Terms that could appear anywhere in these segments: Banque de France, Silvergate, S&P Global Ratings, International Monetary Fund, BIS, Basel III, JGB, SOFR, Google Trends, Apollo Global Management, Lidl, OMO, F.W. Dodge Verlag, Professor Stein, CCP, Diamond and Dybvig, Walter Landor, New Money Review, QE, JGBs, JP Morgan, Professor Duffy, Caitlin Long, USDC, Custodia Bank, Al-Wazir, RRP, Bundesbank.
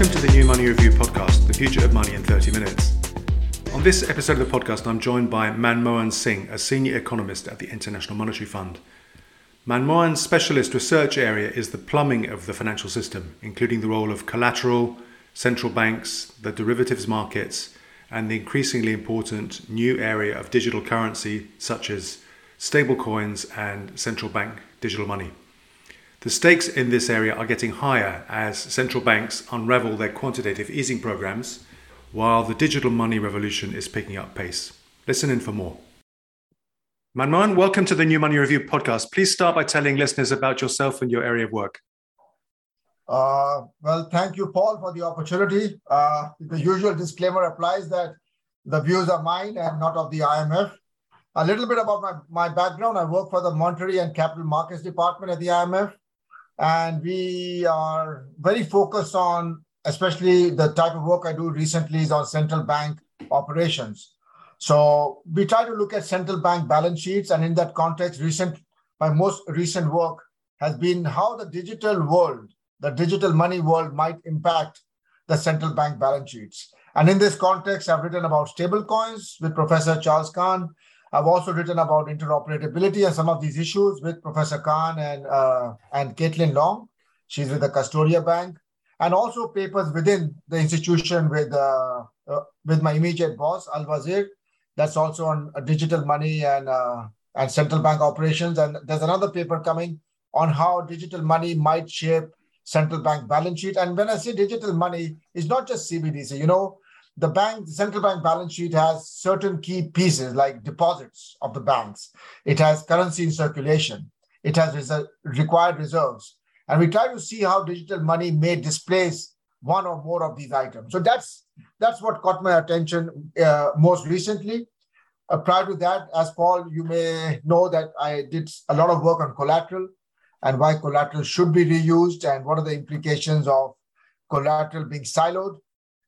Welcome to the New Money Review podcast, the future of money in 30 minutes. On this episode of the podcast, I'm joined by Manmohan Singh, a senior economist at the International Monetary Fund. Manmohan's specialist research area is the plumbing of the financial system, including the role of collateral, central banks, the derivatives markets, and the increasingly important new area of digital currency, such as stablecoins and central bank digital money. The stakes in this area are getting higher as central banks unravel their quantitative easing programs, while the digital money revolution is picking up pace. Listen in for more. Manmohan, welcome to the New Money Review podcast. Please start by telling listeners about yourself and your area of work. Well, thank you, Paul, for the opportunity. The usual disclaimer applies that the views are mine and not of the IMF. A little bit about my background. I work for the Monetary and Capital Markets Department at the IMF. And we are very focused on, especially the type of work I do recently is on central bank operations. So we try to look at central bank balance sheets. And in that context, my most recent work has been how the digital world, the digital money world might impact the central bank balance sheets. And in this context, I've written about stablecoins with Professor Charles Kahn. I've also written about interoperability and some of these issues with Professor Kahn and Caitlin Long. She's with the Custodia Bank. And also papers within the institution with my immediate boss, Al-Wazir. That's also on digital money and central bank operations. And there's another paper coming on how digital money might shape central bank balance sheet. And when I say digital money, it's not just CBDC. The central bank balance sheet has certain key pieces like deposits of the banks. It has currency in circulation. It has required reserves. And we try to see how digital money may displace one or more of these items. So that's what caught my attention most recently. Prior to that, as Paul, you may know that I did a lot of work on collateral and why collateral should be reused and what are the implications of collateral being siloed.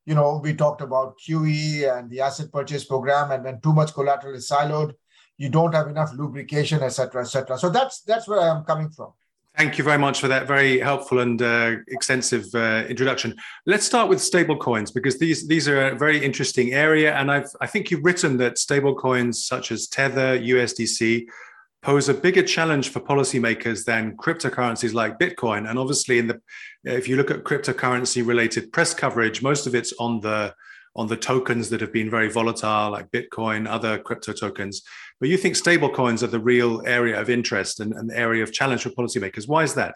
We talked about QE and the asset purchase program, and when too much collateral is siloed, you don't have enough lubrication, et cetera, et cetera. So that's where I am coming from. Thank you very much for that very helpful and extensive introduction. Let's start with stablecoins, because these are a very interesting area. And I think you've written that stablecoins such as Tether, USDC, pose a bigger challenge for policymakers than cryptocurrencies like Bitcoin. And obviously, if you look at cryptocurrency-related press coverage, most of it's on the tokens that have been very volatile, like Bitcoin, other crypto tokens. But you think stablecoins are the real area of interest and an area of challenge for policymakers. Why is that?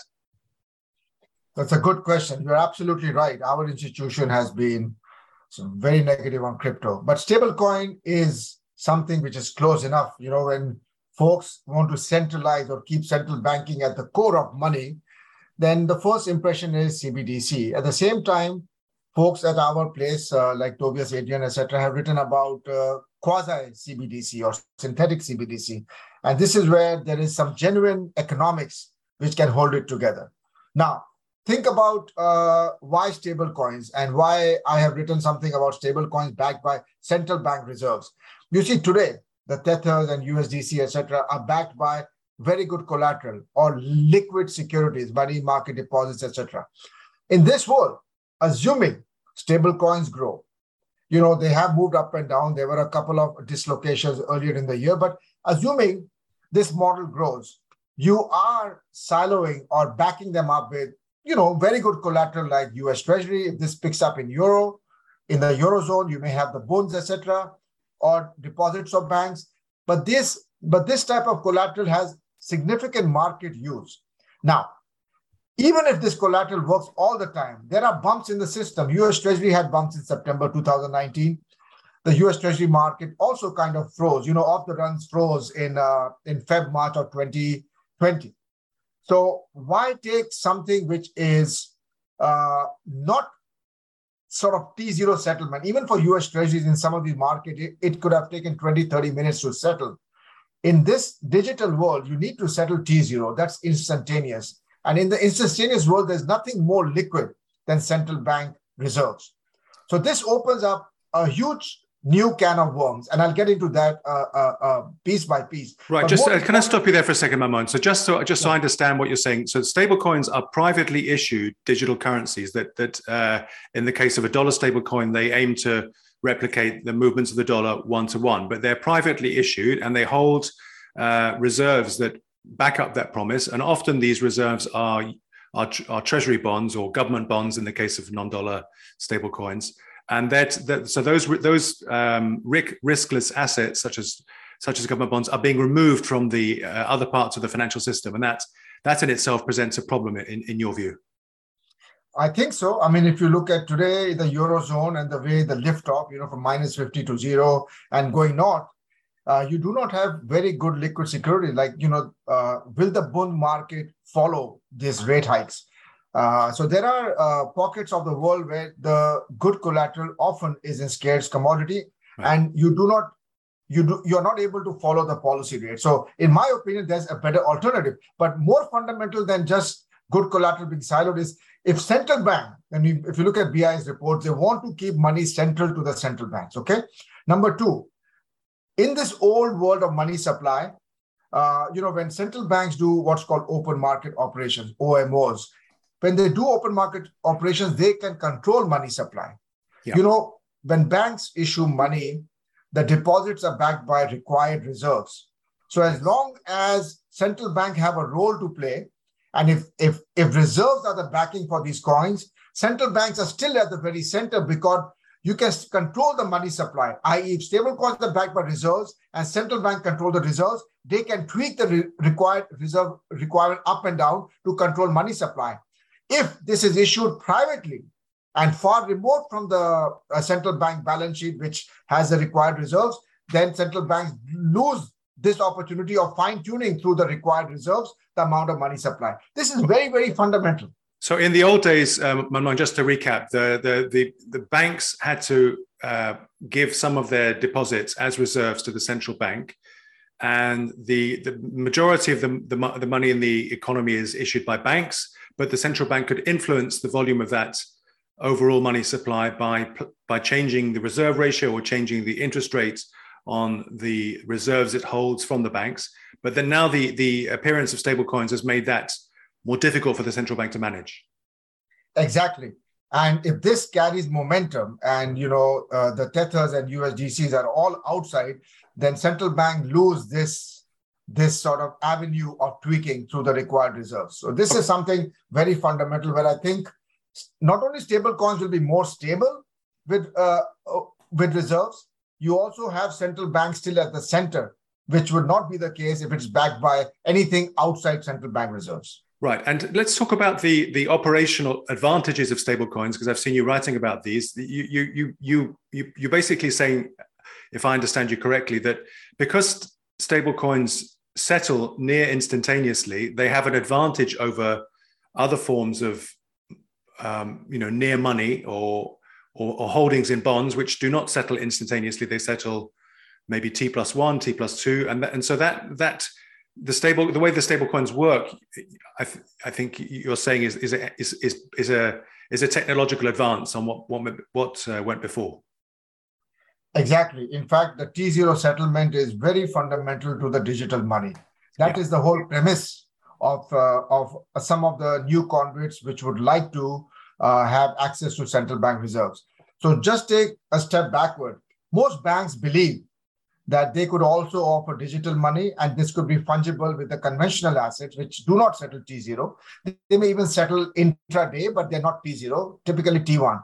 That's a good question. You're absolutely right. Our institution has been very negative on crypto. But stablecoin is something which is close enough. When folks want to centralize or keep central banking at the core of money, then the first impression is CBDC. At the same time, folks at our place, like Tobias Adrian, et cetera, have written about quasi-CBDC or synthetic CBDC. And this is where there is some genuine economics which can hold it together. Now, think about why stablecoins and why I have written something about stablecoins backed by central bank reserves. You see, today, the Tethers and USDC, et cetera, are backed by very good collateral or liquid securities, money market deposits, et cetera. In this world, assuming stablecoins grow, they have moved up and down. There were a couple of dislocations earlier in the year, but assuming this model grows, you are siloing or backing them up with, very good collateral like US Treasury. If this picks up in the Eurozone, you may have the Bunds, et cetera, or deposits of banks. But this type of collateral has significant market use. Now, even if this collateral works all the time, there are bumps in the system. US Treasury had bumps in September 2019. The US Treasury market also kind of froze, off the runs froze in March of 2020. So why take something which is not sort of T0 settlement? Even for US Treasuries in some of the market, it could have taken 20, 30 minutes to settle. In this digital world, you need to settle T0. That's instantaneous. And in the instantaneous world, there's nothing more liquid than central bank reserves. So this opens up a huge new can of worms. And I'll get into that piece by piece. Right. But just can I stop you there for a second, Manmohan? So just so I understand what you're saying. So stablecoins are privately issued digital currencies that in the case of a dollar stablecoin, they aim to replicate the movements of the dollar one-to-one, but they're privately issued and they hold reserves that back up that promise. And often these reserves are treasury bonds or government bonds in the case of non-dollar stablecoins. And those riskless assets, such as government bonds, are being removed from the other parts of the financial system, and that in itself presents a problem in your view. I think so. I mean, if you look at today the eurozone and the way the lift off, from -50 to zero and going north, you do not have very good liquid security. Will the bond market follow these rate hikes? So there are pockets of the world where the good collateral often is in scarce commodity, right, and you're not able to follow the policy rate. So in my opinion, there's a better alternative. But more fundamental than just good collateral being siloed is if central bank, and if you look at BIS reports, they want to keep money central to the central banks. Okay. Number two, in this old world of money supply, when central banks do what's called open market operations, OMOs, when they do open market operations, they can control money supply. Yeah. When banks issue money, the deposits are backed by required reserves. So as long as central bank have a role to play, and if reserves are the backing for these coins, central banks are still at the very center because you can control the money supply, i.e. if stable coins are backed by reserves and central bank control the reserves, they can tweak the required reserve requirement up and down to control money supply. If this is issued privately and far remote from the central bank balance sheet, which has the required reserves, then central banks lose this opportunity of fine-tuning through the required reserves, the amount of money supply. This is very, very fundamental. So in the old days, Manmohan, just to recap, the banks had to give some of their deposits as reserves to the central bank. And the majority of the money in the economy is issued by banks, but the central bank could influence the volume of that overall money supply by changing the reserve ratio or changing the interest rates on the reserves it holds from the banks. But then now the appearance of stablecoins has made that more difficult for the central bank to manage. Exactly. And if this carries momentum and, the Tethers and USDCs are all outside, then central bank lose this sort of avenue of tweaking through the required reserves. So this is something very fundamental where I think not only stable coins will be more stable with reserves, you also have central banks still at the center, which would not be the case if it's backed by anything outside central bank reserves. Right. And let's talk about the operational advantages of stablecoins, because I've seen you writing about these. You're basically saying, if I understand you correctly, that because stablecoins settle near instantaneously, they have an advantage over other forms of, near money or holdings in bonds, which do not settle instantaneously. They settle maybe T+1, T+2, and so the way the stablecoins work, I think you're saying is a technological advance on what went before. Exactly. In fact, the T0 settlement is very fundamental to the digital money. That is the whole premise of some of the new conduits which would like to have access to central bank reserves. So just take a step backward. Most banks believe that they could also offer digital money, and this could be fungible with the conventional assets, which do not settle T0. They may even settle intraday, but they're not T0, typically T1.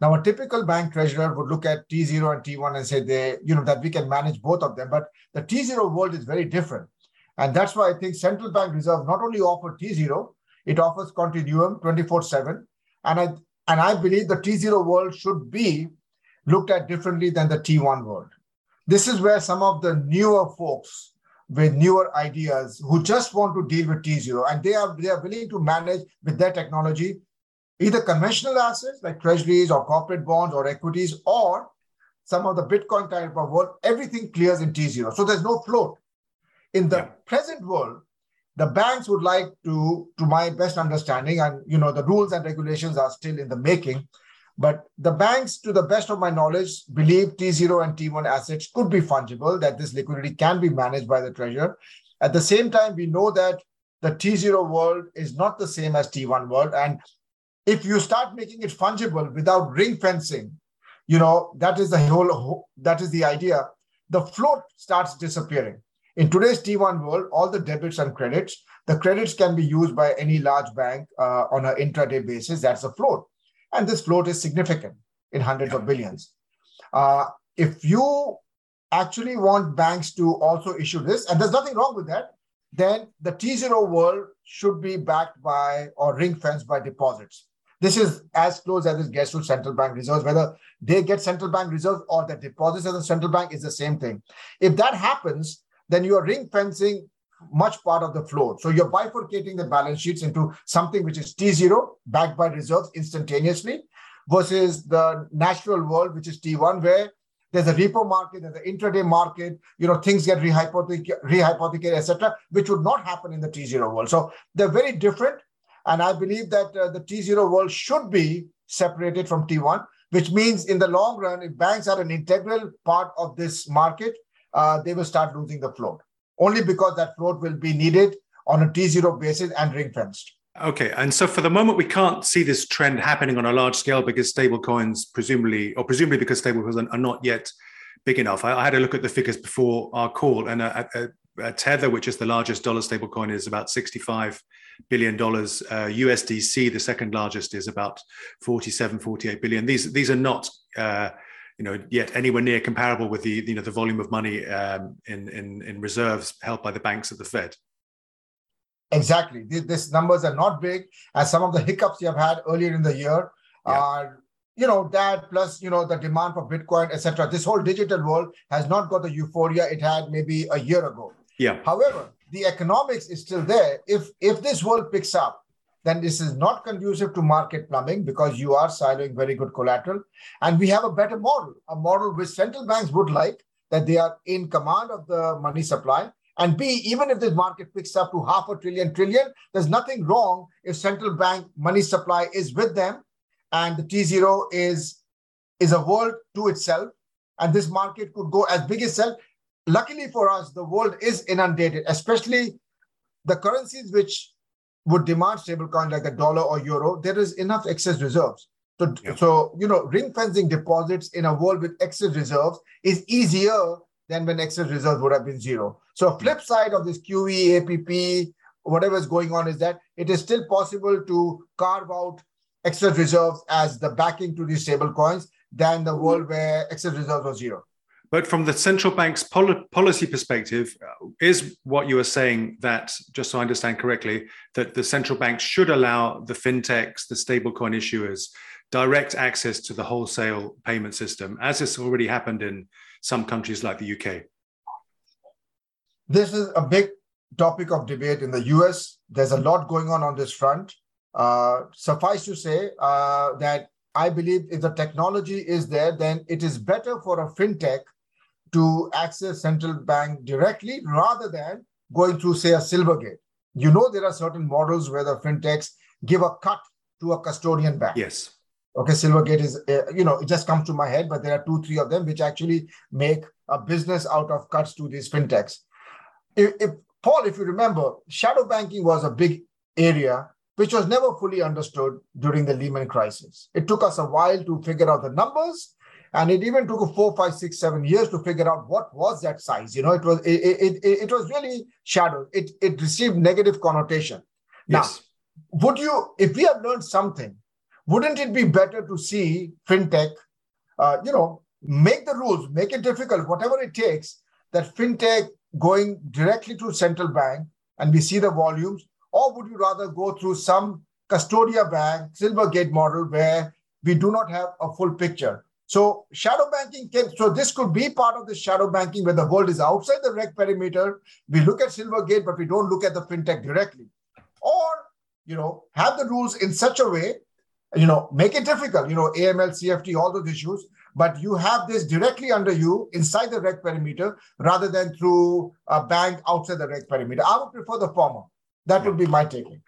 Now, a typical bank treasurer would look at T0 and T1 and say that we can manage both of them, but the T0 world is very different. And that's why I think central bank reserve not only offer T0, it offers continuum 24/7. And I believe the T0 world should be looked at differently than the T1 world. This is where some of the newer folks with newer ideas who just want to deal with T0, and they are willing to manage with their technology either conventional assets like treasuries or corporate bonds or equities, or some of the Bitcoin type of world, everything clears in T0. So there's no float. In the present world, the banks would like to my best understanding, and the rules and regulations are still in the making, But the banks, to the best of my knowledge, believe T0 and T1 assets could be fungible, that this liquidity can be managed by the treasurer. At the same time, we know that the T0 world is not the same as T1 world. And if you start making it fungible without ring fencing, you know, that is the whole, that is the idea. The float starts disappearing. In today's T1 world, all the debits and credits, the credits can be used by any large bank on an intraday basis. That's a float. And this float is significant in hundreds of billions. If you actually want banks to also issue this, and there's nothing wrong with that, then the T0 world should be backed by or ring-fenced by deposits. This is as close as it gets to central bank reserves. Whether they get central bank reserves or the deposits of the central bank is the same thing. If that happens, then you are ring-fencing much part of the float. So you're bifurcating the balance sheets into something which is T0, backed by reserves instantaneously, versus the natural world, which is T1, where there's a repo market, there's an intraday market, you know, things get rehypothecated, etc., which would not happen in the T0 world. So they're very different. And I believe that the T0 world should be separated from T1, which means in the long run, if banks are an integral part of this market, they will start losing the float, only because that float will be needed on a T0 basis and ring-fenced. Okay. And so for the moment, we can't see this trend happening on a large scale because stable coins presumably because stable coins are not yet big enough. I had a look at the figures before our call, and Tether, which is the largest dollar stable coin, is about $65 billion. USDC, the second largest, is about $47-48 billion. These are not yet anywhere near comparable with the volume of money in reserves held by the banks of the Fed. Exactly. These numbers are not big, as some of the hiccups you have had earlier in the year are, that plus, the demand for Bitcoin, etc. This whole digital world has not got the euphoria it had maybe a year ago. Yeah. However, the economics is still there. If this world picks up, then this is not conducive to market plumbing because you are siloing very good collateral. And we have a better model, a model which central banks would like, that they are in command of the money supply. And B, even if this market picks up to half a trillion, there's nothing wrong if central bank money supply is with them and the T0 is a world to itself. And this market could go as big as itself. Luckily for us, the world is inundated, especially the currencies which would demand stablecoin like the dollar or euro. There is enough excess reserves. So ring fencing deposits in a world with excess reserves is easier than when excess reserves would have been zero. So flip side of this QE, APP, whatever is going on is that it is still possible to carve out excess reserves as the backing to these stable coins than the world where excess reserves were zero. But from the central bank's policy perspective, is what you are saying that, just so I understand correctly, that the central bank should allow the fintechs, the stablecoin issuers, direct access to the wholesale payment system, as it's already happened in some countries like the UK? This is a big topic of debate in the US. There's a lot going on this front. Suffice to say that I believe if the technology is there, then it is better for a fintech to access central bank directly rather than going through, say, a Silvergate. You know, there are certain models where the fintechs give a cut to a custodian bank. Yes. Okay, Silvergate is, it just comes to my head, but there are 2-3 of them which actually make a business out of cuts to these fintechs. Paul, if you remember, shadow banking was a big area which was never fully understood during the Lehman crisis. It took us a while to figure out the numbers, and it even took 4, 5, 6, 7 years to figure out what was that size. It was really shadow. It received negative connotation. Yes. Now, if we have learned something, wouldn't it be better to see fintech, make the rules, make it difficult, whatever it takes, that fintech going directly to central bank and we see the volumes? Or would you rather go through some Custodia Bank, Silvergate model where we do not have a full picture? So shadow banking so this could be part of the shadow banking where the world is outside the reg perimeter. We look at Silvergate, but we don't look at the fintech directly. Or, have the rules in such a way, make it difficult, AML, CFT, all those issues, but you have this directly under you inside the reg perimeter rather than through a bank outside the reg perimeter. I would prefer the former. That would be my taking.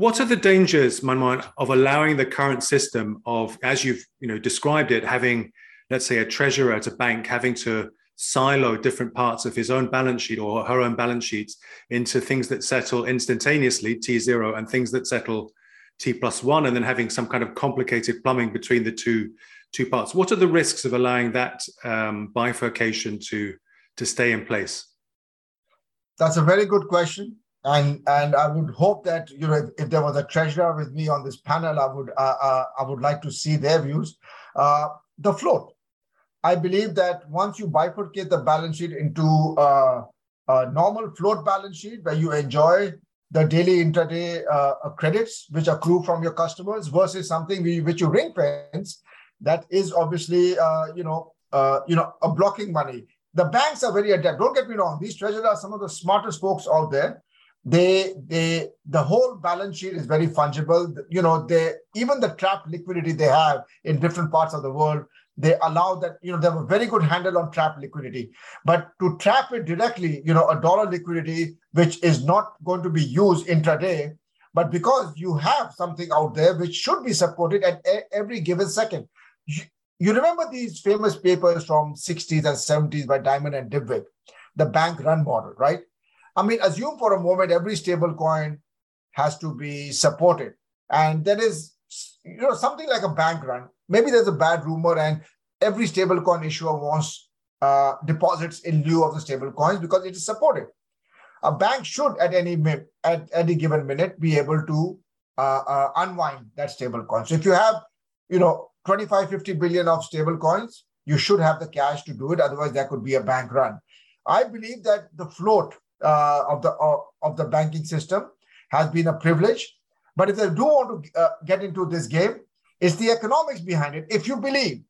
What are the dangers, Manmohan, of allowing the current system of, as you've described it, having, let's say, a treasurer at a bank having to silo different parts of his own balance sheet or her own balance sheets into things that settle instantaneously, T0, and things that settle T+1, and then having some kind of complicated plumbing between the two parts? What are the risks of allowing that bifurcation to stay in place? That's a very good question. And I would hope that, if there was a treasurer with me on this panel, I would like to see their views. The float. I believe that once you bifurcate the balance sheet into a normal float balance sheet where you enjoy the daily intraday credits which accrue from your customers versus something which you ring fence, that is obviously a blocking money. The banks are very adept. Don't get me wrong; these treasurers are some of the smartest folks out there. The whole balance sheet is very fungible. Even the trapped liquidity they have in different parts of the world, they allow that. They have a very good handle on trapped liquidity. But to trap it directly, a dollar liquidity which is not going to be used intraday, but because you have something out there which should be supported at every given second. You remember these famous papers from 60s and 70s by Diamond and Dybvig, the bank run model, right? I mean, assume for a moment every stable coin has to be supported. And there is something like a bank run. Maybe there's a bad rumor and every stable coin issuer wants deposits in lieu of the stable coins because it is supported. A bank should at any given minute be able to unwind that stable coin. So if you have, 25, 50 billion of stable coins, you should have the cash to do it. Otherwise, there could be a bank run. I believe that the float of the banking system has been a privilege. But if they do want to get into this game, it's the economics behind it. If you believe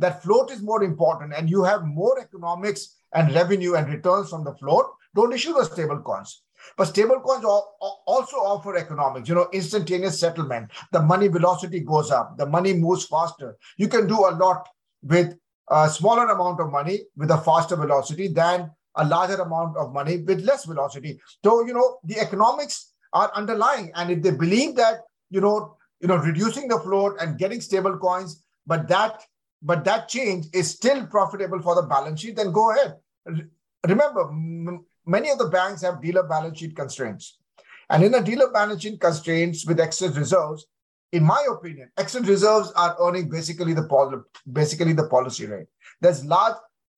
that float is more important and you have more economics and revenue and returns from the float, don't issue the stable coins. But stable coins also offer economics, instantaneous settlement. The money velocity goes up. The money moves faster. You can do a lot with a smaller amount of money with a faster velocity than a larger amount of money with less velocity. So, the economics are underlying. And if they believe that, reducing the float and getting stable coins, but that change is still profitable for the balance sheet, then go ahead. Remember, many of the banks have dealer balance sheet constraints. And in a dealer balance sheet constraints with excess reserves, in my opinion, excess reserves are earning basically the policy rate.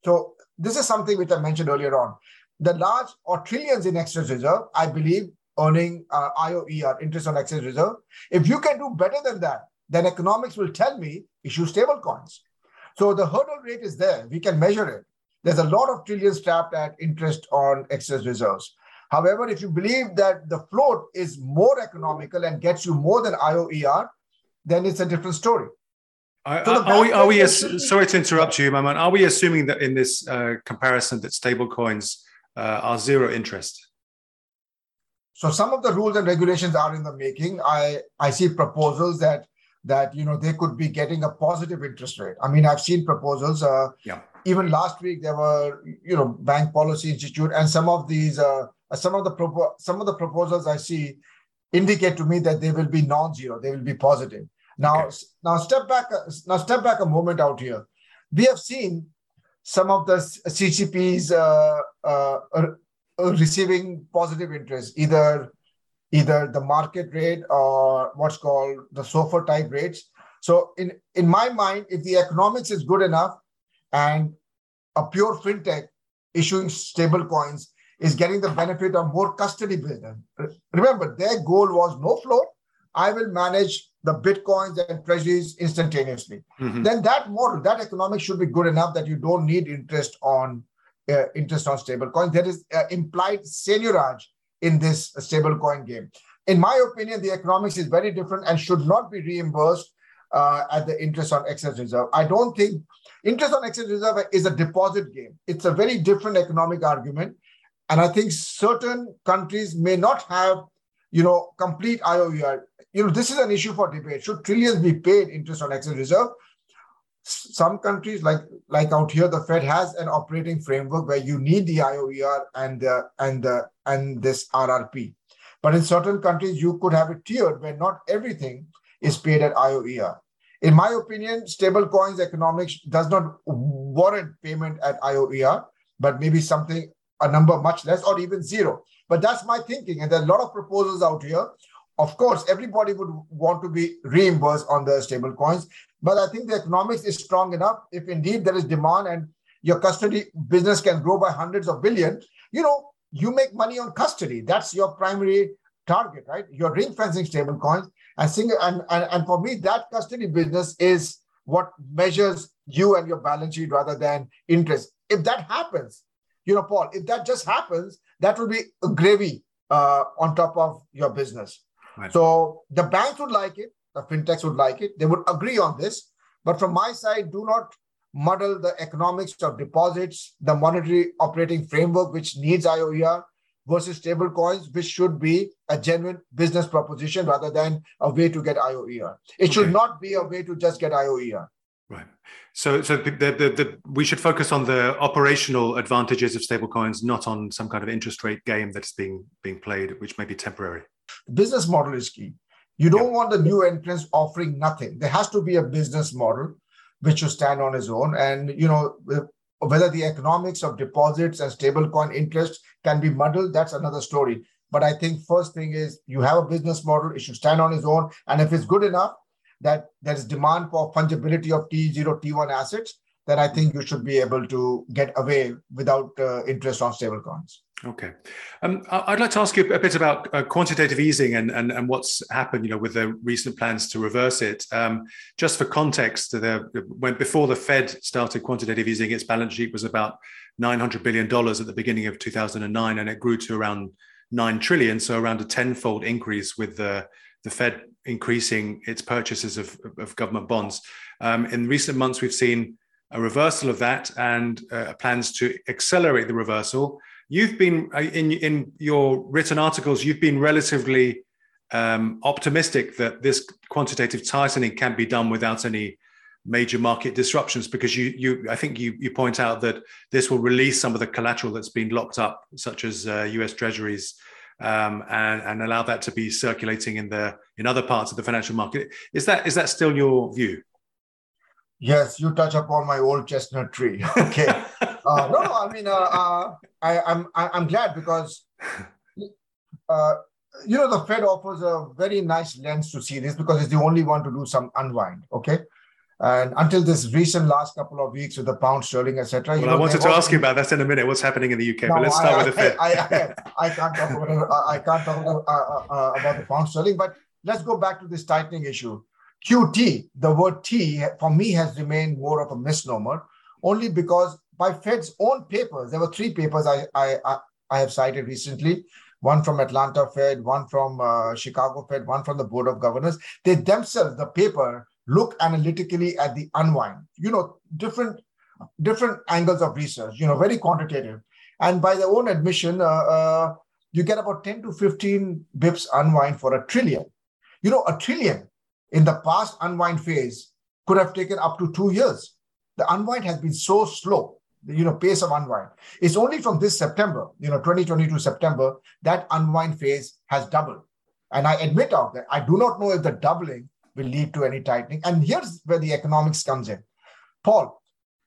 So this is something which I mentioned earlier on. The large or trillions in excess reserve, I believe, earning IOER, interest on excess reserve. If you can do better than that, then economics will tell me issue stable coins. So the hurdle rate is there. We can measure it. There's a lot of trillions trapped at interest on excess reserves. However, if you believe that the float is more economical and gets you more than IOER, then it's a different story. Sorry to interrupt you, Manmohan. Are we assuming that in this comparison that stable coins are zero interest? So some of the rules and regulations are in the making. I see proposals that they could be getting a positive interest rate. I mean, I've seen proposals. Even last week there were Bank Policy Institute, and some of the proposals I see indicate to me that they will be non-zero. They will be positive. Now step back a moment out here. We have seen some of the CCPs receiving positive interest, either the market rate or what's called the SOFR type rates. So in my mind, if the economics is good enough and a pure fintech issuing stable coins is getting the benefit of more custody business. Remember, their goal was no float. I will manage the Bitcoins and treasuries instantaneously. Mm-hmm. Then that model, that economics should be good enough that you don't need interest on stable coins. There is implied seigniorage in this stable coin game. In my opinion, the economics is very different and should not be reimbursed at the interest on excess reserve. I don't think interest on excess reserve is a deposit game. It's a very different economic argument. And I think certain countries may not have, complete IOER. This is an issue for debate. Should trillions be paid interest on excess reserve? Some countries, like out here, the Fed has an operating framework where you need the IOER and this RRP. But in certain countries, you could have it tiered where not everything is paid at IOER. In my opinion, stablecoins economics does not warrant payment at IOER, but maybe something, a number much less or even zero. But that's my thinking. And there are a lot of proposals out here. Of course, everybody would want to be reimbursed on the stablecoins, but I think the economics is strong enough. If indeed there is demand and your custody business can grow by hundreds of billions, you know, you make money on custody. That's your primary target, right? You're ring fencing stablecoins. And for me, that custody business is what measures you and your balance sheet rather than interest. If that happens, you know, Paul, if that just happens, that will be gravy on top of your business. Right. So the banks would like it, the fintechs would like it, they would agree on this. But from my side, do not muddle the economics of deposits, the monetary operating framework, which needs IOER, versus stable coins, which should be a genuine business proposition rather than a way to get IOER. It should not be a way to just get IOER. Right. So we should focus on the operational advantages of stablecoins, not on some kind of interest rate game that's being played, which may be temporary. The business model is key. You don't want the new entrants offering nothing. There has to be a business model which should stand on its own. And, you know, whether the economics of deposits and stablecoin interest can be muddled, that's another story. But I think first thing is you have a business model, it should stand on its own. And if it's good enough that there is demand for fungibility of T0, T1 assets, then I think you should be able to get away without interest on stablecoins. Okay. I'd like to ask you a bit about quantitative easing and what's happened, you know, with the recent plans to reverse it. Just for context, before the Fed started quantitative easing, its balance sheet was about $900 billion at the beginning of 2009, and it grew to around $9 trillion, so around a tenfold increase with the Fed increasing its purchases of government bonds. In recent months, we've seen a reversal of that and plans to accelerate the reversal. You've been, in your written articles, you've been relatively optimistic that this quantitative tightening can be done without any major market disruptions, because I think you point out that this will release some of the collateral that's been locked up, such as US Treasuries, and allow that to be circulating in other parts of the financial market. Is that still your view? Yes, you touch upon my old chestnut tree. Okay. I'm glad because, you know, the Fed offers a very nice lens to see this because it's the only one to do some unwind, okay? And until this recent last couple of weeks with the pound sterling, etc. Well, I wanted to ask you about that in a minute, what's happening in the UK, but let's start with the Fed. I can't talk about the pound sterling, but let's go back to this tightening issue. QT, the word T, for me has remained more of a misnomer, only because by Fed's own papers, there were three papers I have cited recently, one from Atlanta Fed, one from Chicago Fed, one from the Board of Governors. They themselves, the paper, look analytically at the unwind, you know, different angles of research, you know, very quantitative. And by their own admission, you get about 10 to 15 bips unwind for a trillion. You know, a trillion in the past unwind phase could have taken up to 2 years. The unwind has been so slow. You know, pace of unwind. It's only from this September, you know, 2022 September, that unwind phase has doubled. And I admit out that I do not know if the doubling will lead to any tightening. And here's where the economics comes in. Paul,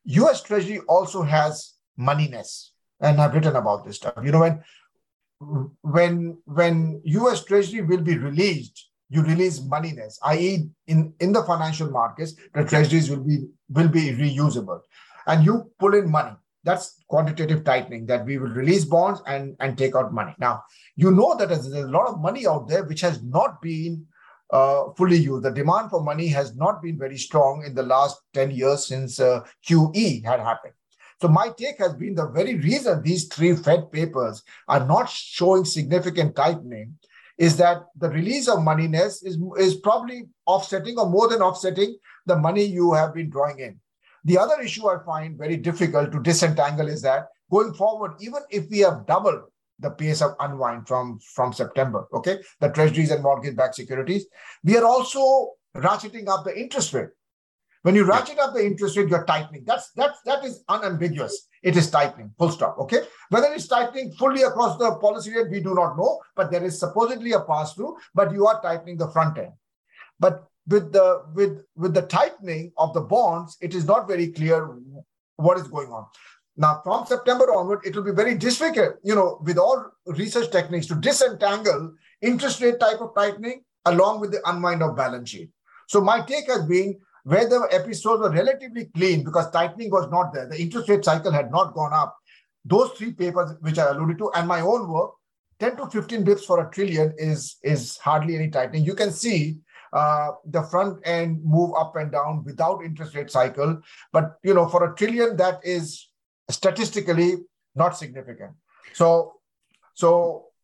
US Treasury also has moneyness. And I've written about this stuff. You know, when US Treasury will be released, you release moneyness, i.e. in the financial markets, the treasuries will be reusable. And you pull in money. That's quantitative tightening, that we will release bonds and take out money. Now, you know that there's a lot of money out there which has not been fully used. The demand for money has not been very strong in the last 10 years since QE had happened. So my take has been the very reason these three Fed papers are not showing significant tightening is that the release of moneyness is probably offsetting or more than offsetting the money you have been drawing in. The other issue I find very difficult to disentangle is that going forward, even if we have doubled the pace of unwind from September, okay, the treasuries and mortgage-backed securities, we are also ratcheting up the interest rate. When you ratchet up the interest rate, you're tightening. That is unambiguous. It is tightening, full stop, okay? Whether it's tightening fully across the policy rate, we do not know, but there is supposedly a pass-through, but you are tightening the front end. But with the tightening of the bonds, it is not very clear what is going on. Now, from September onward, it will be very difficult, with all research techniques to disentangle interest rate type of tightening along with the unwind of balance sheet. So my take has been, where the episodes were relatively clean because tightening was not there, the interest rate cycle had not gone up. Those three papers which I alluded to and my own work, 10 to 15 bips for a trillion is hardly any tightening. You can see the front end move up and down without interest rate cycle. But, for a trillion, that is statistically not significant. So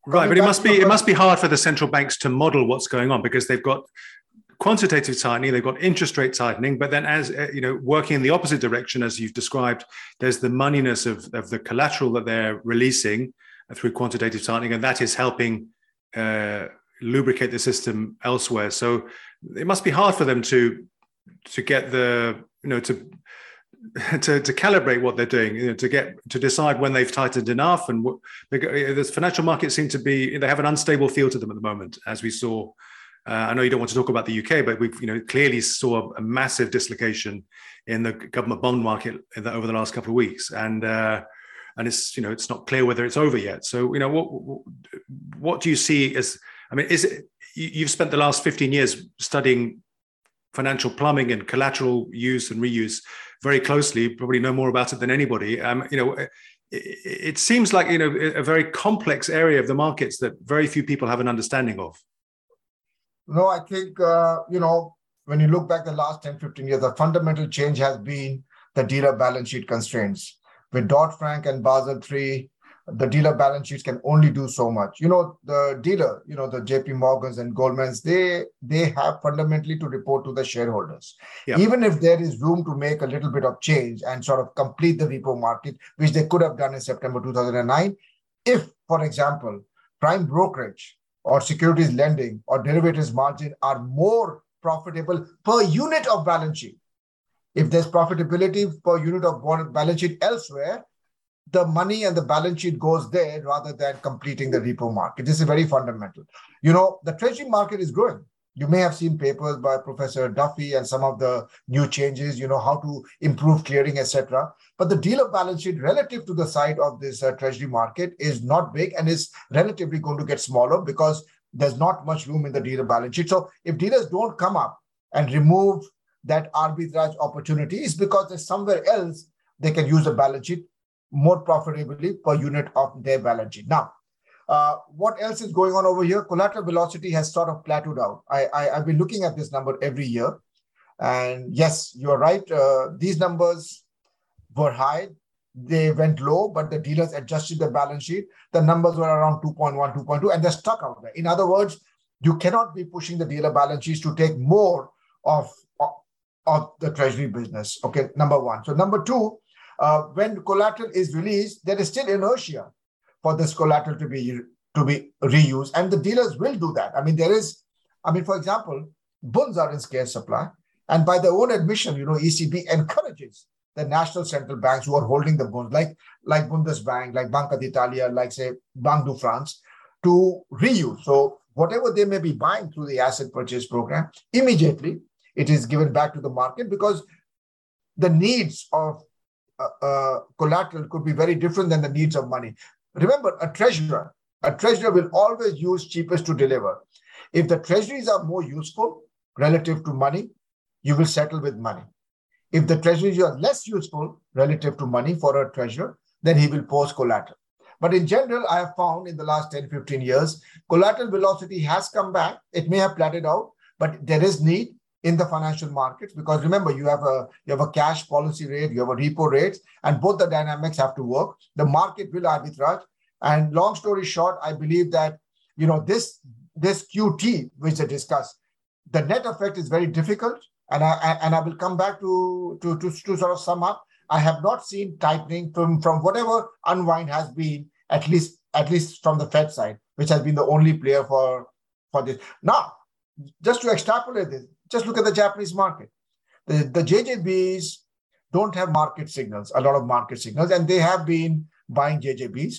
right, but it must be hard for the central banks to model what's going on because they've got quantitative tightening, they've got interest rate tightening, but then as working in the opposite direction, as you've described, there's the moneyness of the collateral that they're releasing through quantitative tightening, and that is helping lubricate the system elsewhere. So it must be hard for them to get the, to calibrate what they're doing, to decide when they've tightened enough. And the financial markets seem to be, they have an unstable feel to them at the moment, as we saw. I know you don't want to talk about the UK, but we've clearly saw a massive dislocation in the government bond market over the last couple of weeks, and it's it's not clear whether it's over yet. So what do you see as? I mean, is it, you've spent the last 15 years studying financial plumbing and collateral use and reuse very closely. Probably know more about it than anybody. It seems like a very complex area of the markets that very few people have an understanding of. No, I think, when you look back the last 10, 15 years, the fundamental change has been the dealer balance sheet constraints. With Dodd-Frank and Basel III, the dealer balance sheets can only do so much. The dealer, the JP Morgans and Goldmans, they have fundamentally to report to the shareholders. Yeah. Even if there is room to make a little bit of change and sort of complete the repo market, which they could have done in September 2009, if, for example, prime brokerage or securities lending or derivatives margin are more profitable per unit of balance sheet. If there's profitability per unit of balance sheet elsewhere, the money and the balance sheet goes there rather than completing the repo market. This is very fundamental. The treasury market is growing. You may have seen papers by Professor Duffy and some of the new changes, how to improve clearing, etc. But the dealer balance sheet relative to the size of this treasury market is not big and is relatively going to get smaller because there's not much room in the dealer balance sheet. So if dealers don't come up and remove that arbitrage opportunity, it's because there's somewhere else they can use the balance sheet more profitably per unit of their balance sheet. Now, what else is going on over here? Collateral velocity has sort of plateaued out. I've been looking at this number every year. And yes, you're right. These numbers were high. They went low, but the dealers adjusted the balance sheet. The numbers were around 2.1, 2.2, and they're stuck out there. In other words, you cannot be pushing the dealer balance sheets to take more of the treasury business. Okay, number one. So number two, when collateral is released, there is still inertia for this collateral to be reused. And the dealers will do that. For example, Bunds are in scarce supply. And by their own admission, ECB encourages the national central banks who are holding the Bunds, like Bundesbank, like Banca d'Italia, like, say, Banque de France, to reuse. So whatever they may be buying through the asset purchase program, immediately it is given back to the market because the needs of collateral could be very different than the needs of money. Remember, a treasurer will always use cheapest to deliver. If the treasuries are more useful relative to money, you will settle with money. If the treasuries are less useful relative to money for a treasurer, then he will post collateral. But in general, I have found in the last 10, 15 years, collateral velocity has come back. It may have plateaued out, but there is need in the financial markets because remember, you have a cash policy rate, you have a repo rate, and both the dynamics have to work. The market will arbitrage. And long story short, I believe that this QT which they discussed, the net effect is very difficult. And I will come back to sort of sum up. I have not seen tightening from whatever unwind has been, at least from the Fed side, which has been the only player for this. Now, just to extrapolate this, just look at the Japanese market. The JGBs don't have market signals, a lot of market signals, and they have been buying JGBs.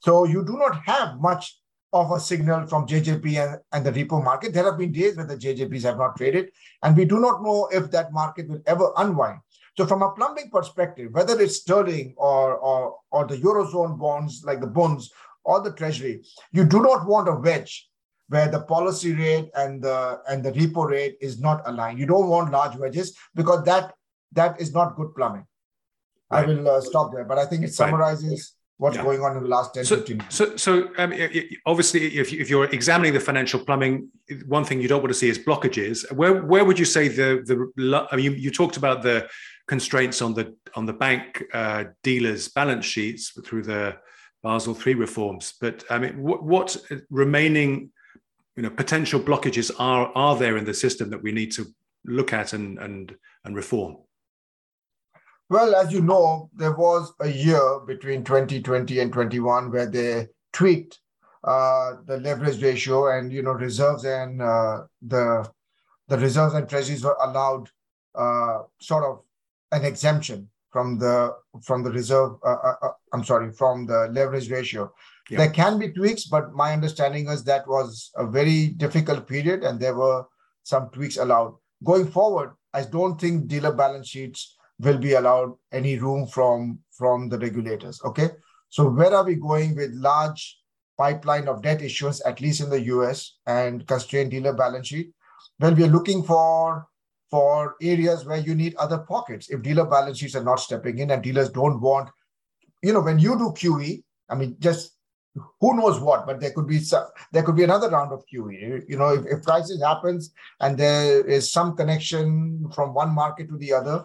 So you do not have much of a signal from JGB and the repo market. There have been days where the JGBs have not traded, and we do not know if that market will ever unwind. So from a plumbing perspective, whether it's sterling or the Eurozone bonds like the Bunds or the Treasury, you do not want a wedge where the policy rate and the repo rate is not aligned. You don't want large wedges because that is not good plumbing. Right. I will stop there, but I think it summarizes what's going on in the last 10, 15 minutes. Obviously, if you're examining the financial plumbing, one thing you don't want to see is blockages. Where would you say you talked about the constraints on the bank dealers' balance sheets through the Basel III reforms, but I mean, what remaining, potential blockages are there in the system that we need to look at and reform? Well, as you know, there was a year between 2020 and 21 where they tweaked the leverage ratio, and reserves and the reserves and treasuries were allowed sort of an exemption from the leverage ratio. Yeah. There can be tweaks, but my understanding is that was a very difficult period, and there were some tweaks allowed. Going forward, I don't think dealer balance sheets will be allowed any room from the regulators, okay? So where are we going with large pipeline of debt issuance, at least in the US, and constrained dealer balance sheet? Well, we are looking for areas where you need other pockets. If dealer balance sheets are not stepping in and dealers don't want, when you do QE, I mean, just who knows what, but there could be another round of QE. If crisis happens and there is some connection from one market to the other,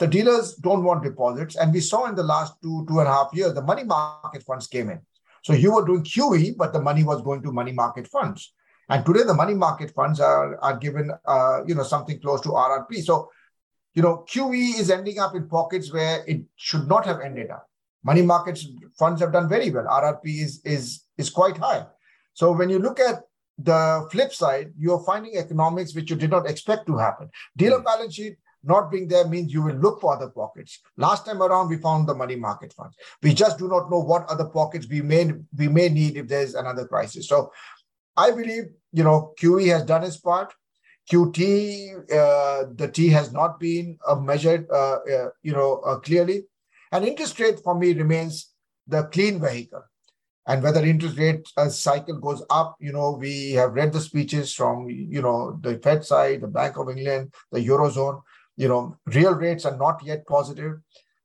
the dealers don't want deposits. And we saw in the last two and a half years, the money market funds came in. So you were doing QE, but the money was going to money market funds. And today the money market funds are given, something close to RRP. So, QE is ending up in pockets where it should not have ended up. Money market funds have done very well. RRP is quite high. So when you look at the flip side, you're finding economics which you did not expect to happen. Dealer balance sheet not being there means you will look for other pockets. Last time around, we found the money market funds. We just do not know what other pockets we may need if there's another crisis. So I believe, QE has done its part. QT, the T has not been measured, clearly. And interest rate for me remains the clean vehicle. And whether interest rate cycle goes up, we have read the speeches from, the Fed side, the Bank of England, the Eurozone. Real rates are not yet positive,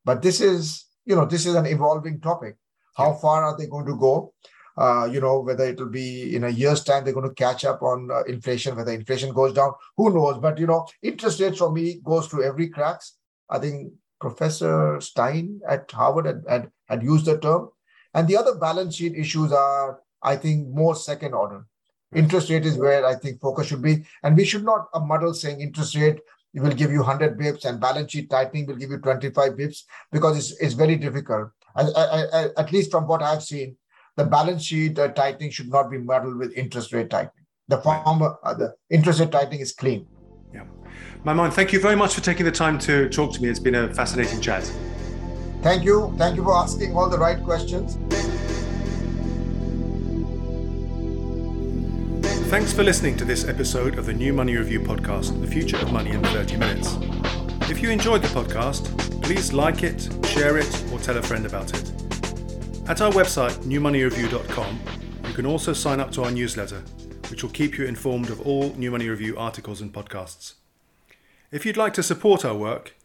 but this is an evolving topic. How far are they going to go? Whether it will be in a year's time, they're going to catch up on inflation, whether inflation goes down, who knows? But, interest rates for me goes through every cracks. I think Professor Stein at Harvard had used the term. And the other balance sheet issues are, I think, more second order. Interest rate is where I think focus should be. And we should not muddle saying interest rate will give you 100 bips and balance sheet tightening will give you 25 bips because it's very difficult. I, at least from what I've seen, the balance sheet tightening should not be muddled with interest rate tightening. The former, the interest rate tightening is clean. Yeah. Manmohan, thank you very much for taking the time to talk to me. It's been a fascinating chat. Thank you. Thank you for asking all the right questions. Thanks for listening to this episode of the New Money Review podcast, The Future of Money in 30 Minutes. If you enjoyed the podcast, please like it, share it, or tell a friend about it. At our website, newmoneyreview.com, you can also sign up to our newsletter, which will keep you informed of all New Money Review articles and podcasts. If you'd like to support our work,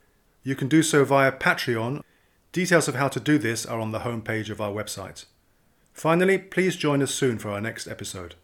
you can do so via Patreon. Details of how to do this are on the homepage of our website. Finally, please join us soon for our next episode.